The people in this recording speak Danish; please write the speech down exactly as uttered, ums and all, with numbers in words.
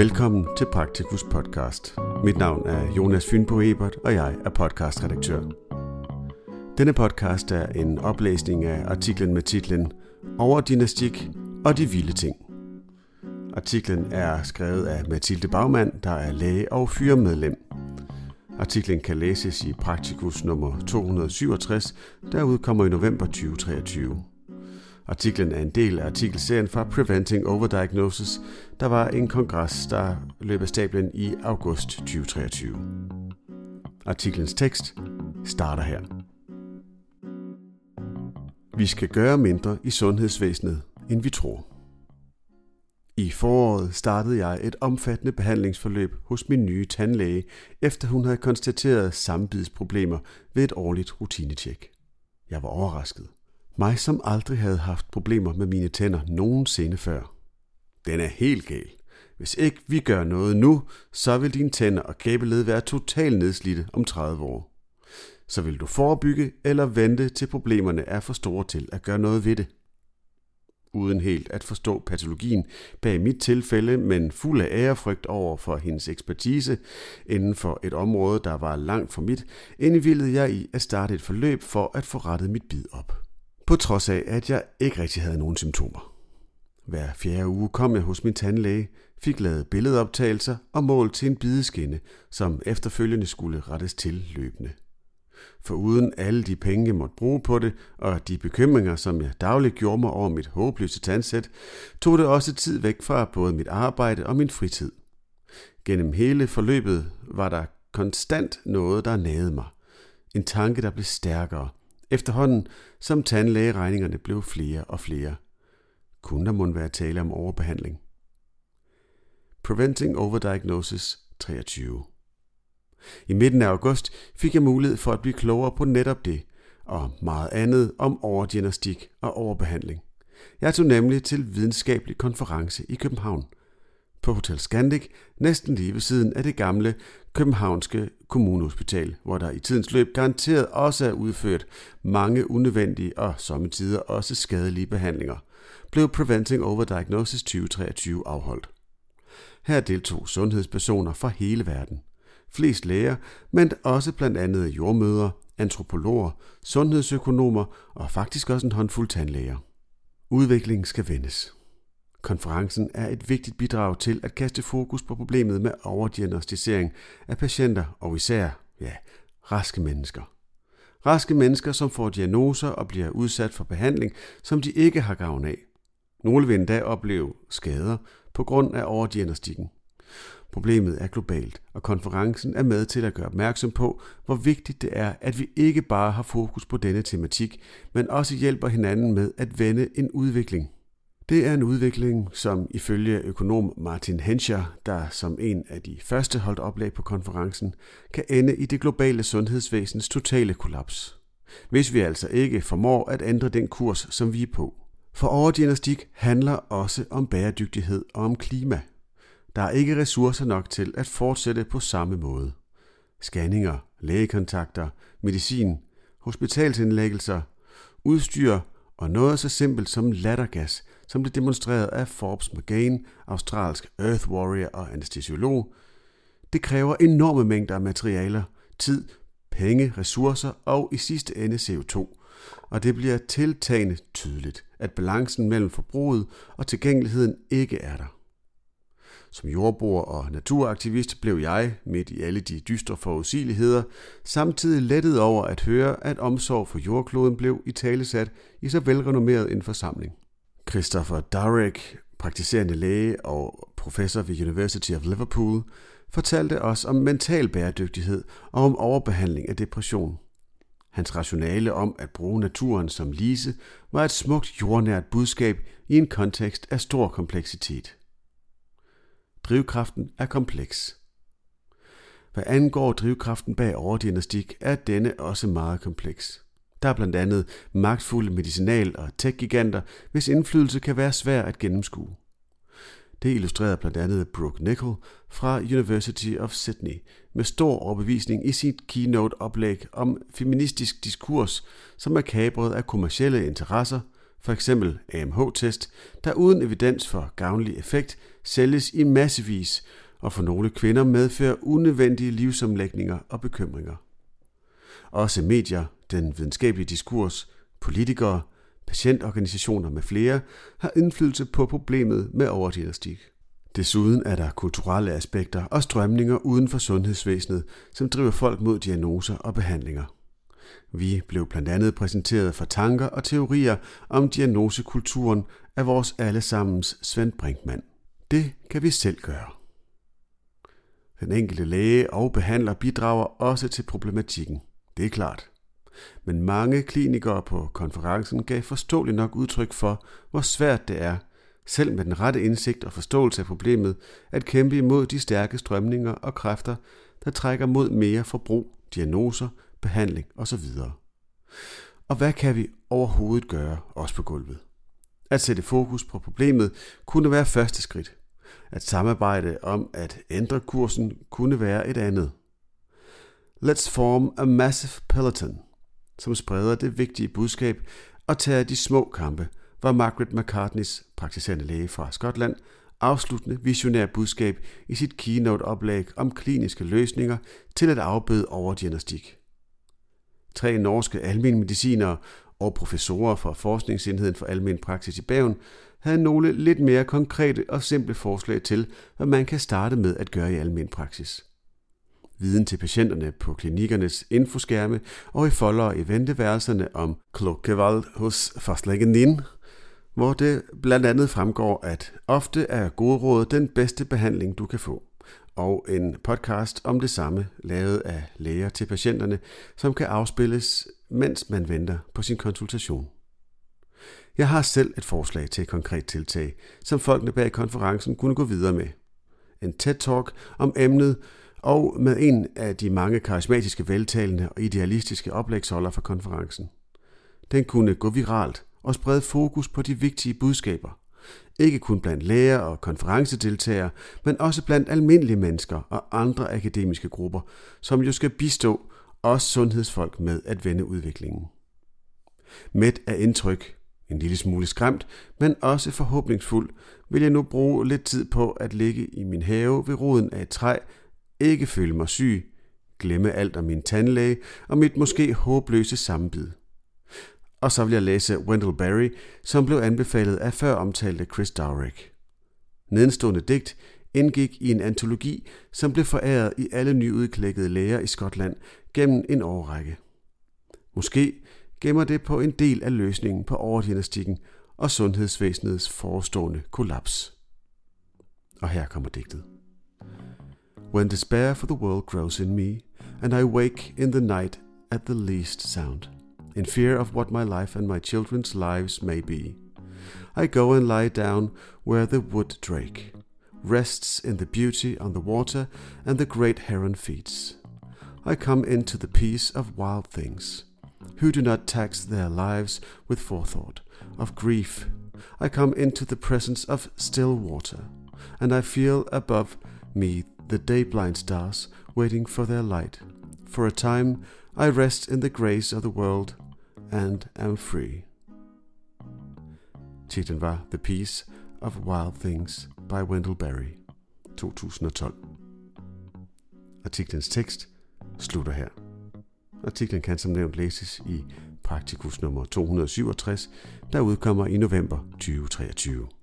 Velkommen til Praktikus podcast. Mit navn er Jonas Fynbo Ebert, og jeg er podcastredaktør. Denne podcast er en oplæsning af artiklen med titlen Overdiagnostik og de vilde ting. Artiklen er skrevet af Mathilde Baumann, der er læge og fyremedlem. Artiklen kan læses i Praktikus nummer to hundrede syvogtres, der udkommer i november tyve treogtyve. Artiklen er en del af artikelserien fra Preventing Overdiagnosis, der var en kongres, der løb af stablen i august tyve treogtyve. Artiklens tekst starter her. Vi skal gøre mindre i sundhedsvæsenet, end vi tror. I foråret startede jeg et omfattende behandlingsforløb hos min nye tandlæge, efter hun havde konstateret sammenbidsproblemer ved et årligt rutinetjek. Jeg var overrasket. Mig, som aldrig havde haft problemer med mine tænder nogensinde før. Den er helt gal. Hvis ikke vi gør noget nu, så vil dine tænder og kæbeled være totalt nedslidte om tredive år. Så vil du forebygge eller vente, til problemerne er for store til at gøre noget ved det. Uden helt at forstå patologien bag mit tilfælde, men fuld af ærefrygt over for hendes ekspertise inden for et område, der var langt fra mit, indvilligede jeg i at starte et forløb for at få rettet mit bid op. På trods af, at jeg ikke rigtig havde nogen symptomer. Hver fjerde uge kom jeg hos min tandlæge, fik lavet billedoptagelser og målt til en bideskinne, som efterfølgende skulle rettes til løbende. For uden alle de penge, jeg måtte bruge på det, og de bekymringer, som jeg dagligt gjorde mig over mit håbløse tandsæt, tog det også tid væk fra både mit arbejde og min fritid. Gennem hele forløbet var der konstant noget, der nagede mig. En tanke, der blev stærkere. Efterhånden, som tandlægeregningerne blev flere og flere, kunne der mon være tale om overbehandling. Preventing Overdiagnosis treogtyve. I midten af august fik jeg mulighed for at blive klogere på netop det, og meget andet om overdiagnostik og overbehandling. Jeg tog nemlig til videnskabelig konference i København, på Hotel Scandic, næsten lige ved siden af det gamle københavnske kommunehospital, hvor der i tidens løb garanteret også er udført mange unødvendige og sommetider også skadelige behandlinger, blev Preventing Overdiagnosis tyve treogtyve afholdt. Her deltog sundhedspersoner fra hele verden. Flest læger, men også blandt andet jordmødre, antropologer, sundhedsøkonomer og faktisk også en håndfuld tandlæger. Udviklingen skal vendes. Konferencen er et vigtigt bidrag til at kaste fokus på problemet med overdiagnostisering af patienter og især, ja, raske mennesker. Raske mennesker, som får diagnoser og bliver udsat for behandling, som de ikke har gavn af. Nogle vil endda opleve skader på grund af overdiagnostikken. Problemet er globalt, og konferencen er med til at gøre opmærksom på, hvor vigtigt det er, at vi ikke bare har fokus på denne tematik, men også hjælper hinanden med at vende en udvikling. Det er en udvikling, som ifølge økonom Martin Henscher, der som en af de første holdt oplæg på konferencen, kan ende i det globale sundhedsvæsens totale kollaps, hvis vi altså ikke formår at ændre den kurs, som vi er på. For overdiagnostik handler også om bæredygtighed og om klima. Der er ikke ressourcer nok til at fortsætte på samme måde. Scanninger, lægekontakter, medicin, hospitalsindlæggelser, udstyr og noget så simpelt som lattergas, som blev demonstreret af Forbes McGain, australsk Earth Warrior og anestesiolog. Det kræver enorme mængder af materialer, tid, penge, ressourcer og i sidste ende C O to. Og det bliver tiltagende tydeligt, at balancen mellem forbruget og tilgængeligheden ikke er der. Som jordboer og naturaktivist blev jeg, midt i alle de dystre forudsigeligheder, samtidig lettet over at høre, at omsorg for jordkloden blev italesat i så velrenommeret en forsamling. Christopher Darrick, praktiserende læge og professor ved University of Liverpool, fortalte os om mental bæredygtighed og om overbehandling af depression. Hans rationale om at bruge naturen som lise var et smukt jordnært budskab i en kontekst af stor kompleksitet. Drivkraften er kompleks. Hvad angår drivkraften bag overdiagnostik, er denne også meget kompleks. Der er blandt andet magtfulde medicinal- og tech-giganter, hvis indflydelse kan være svær at gennemskue. Det illustrerer blandt andet Brooke Nichol fra University of Sydney med stor overbevisning i sit keynote-oplæg om feministisk diskurs, som er kapret af kommercielle interesser, for eksempel A M H-test, der uden evidens for gavnlig effekt sælges i massevis og for nogle kvinder medfører unødvendige livsomlægninger og bekymringer. Også medier, den videnskabelige diskurs, politikere, patientorganisationer med flere har indflydelse på problemet med overdiagnostik. Desuden er der kulturelle aspekter og strømninger uden for sundhedsvæsenet, som driver folk mod diagnoser og behandlinger. Vi blev blandt andet præsenteret for tanker og teorier om diagnosekulturen af vores allesammens Svend Brinkmann. Det kan vi selv gøre. Den enkelte læge og behandler bidrager også til problematikken. Det er klart. Men mange klinikere på konferencen gav forståeligt nok udtryk for, hvor svært det er, selv med den rette indsigt og forståelse af problemet, at kæmpe imod de stærke strømninger og kræfter, der trækker mod mere forbrug, diagnoser, behandling osv. Og hvad kan vi overhovedet gøre, også på gulvet? At sætte fokus på problemet kunne være første skridt. At samarbejde om at ændre kursen kunne være et andet. Let's form a massive peloton, som spreder det vigtige budskab og tager de små kampe, var Margaret McCartneys, praktiserende læge fra Skotland, afsluttende visionær budskab i sit keynote-oplæg om kliniske løsninger til at afbøde overdiagnostik. Tre norske almenmedicinere og professorer fra Forskningsenheden for Almen Praksis i Bergen havde nogle lidt mere konkrete og simple forslag til, hvad man kan starte med at gøre i almen praksis. Viden til patienterne på klinikkernes infoskærme og i foldere i venteværelserne om klokkevalg hos fastlægen din, hvor det blandt andet fremgår, at ofte er gode råd den bedste behandling, du kan få, og en podcast om det samme, lavet af læger til patienterne, som kan afspilles, mens man venter på sin konsultation. Jeg har selv et forslag til et konkret tiltag, som folkene bag konferencen kunne gå videre med. En TED-talk om emnet, og med en af de mange karismatiske, veltalende og idealistiske oplægsholdere fra konferencen. Den kunne gå viralt og sprede fokus på de vigtige budskaber. Ikke kun blandt læger og konferencedeltagere, men også blandt almindelige mennesker og andre akademiske grupper, som jo skal bistå os sundhedsfolk med at vende udviklingen. Mæt af indtryk, en lille smule skræmt, men også forhåbningsfuld, vil jeg nu bruge lidt tid på at ligge i min have ved roden af et træ, ikke føle mig syg, glemme alt om min tandlæge og mit måske håbløse sammenbid. Og så vil jeg læse Wendell Berry, som blev anbefalet af før omtalte Chris Darrick. Nedenstående digt indgik i en antologi, som blev foræret i alle nyudklækkede læger i Skotland gennem en årrække. Måske gemmer det på en del af løsningen på overdiagnostikken og sundhedsvæsenets forestående kollaps. Og her kommer digtet. When despair for the world grows in me, and I wake in the night at the least sound, in fear of what my life and my children's lives may be, I go and lie down where the wood drake rests in the beauty on the water and the great heron feeds. I come into the peace of wild things, who do not tax their lives with forethought, of grief. I come into the presence of still water, and I feel above me the day-blind stars waiting for their light. For a time, I rest in the grace of the world and am free. Titlen var The Peace of Wild Things by Wendell Berry, to tusind og tolv. Artiklens tekst slutter her. Artiklen kan som nævnt læses i Praktikus nummer to hundrede og syvogtres, der udkommer i november tyve treogtyve.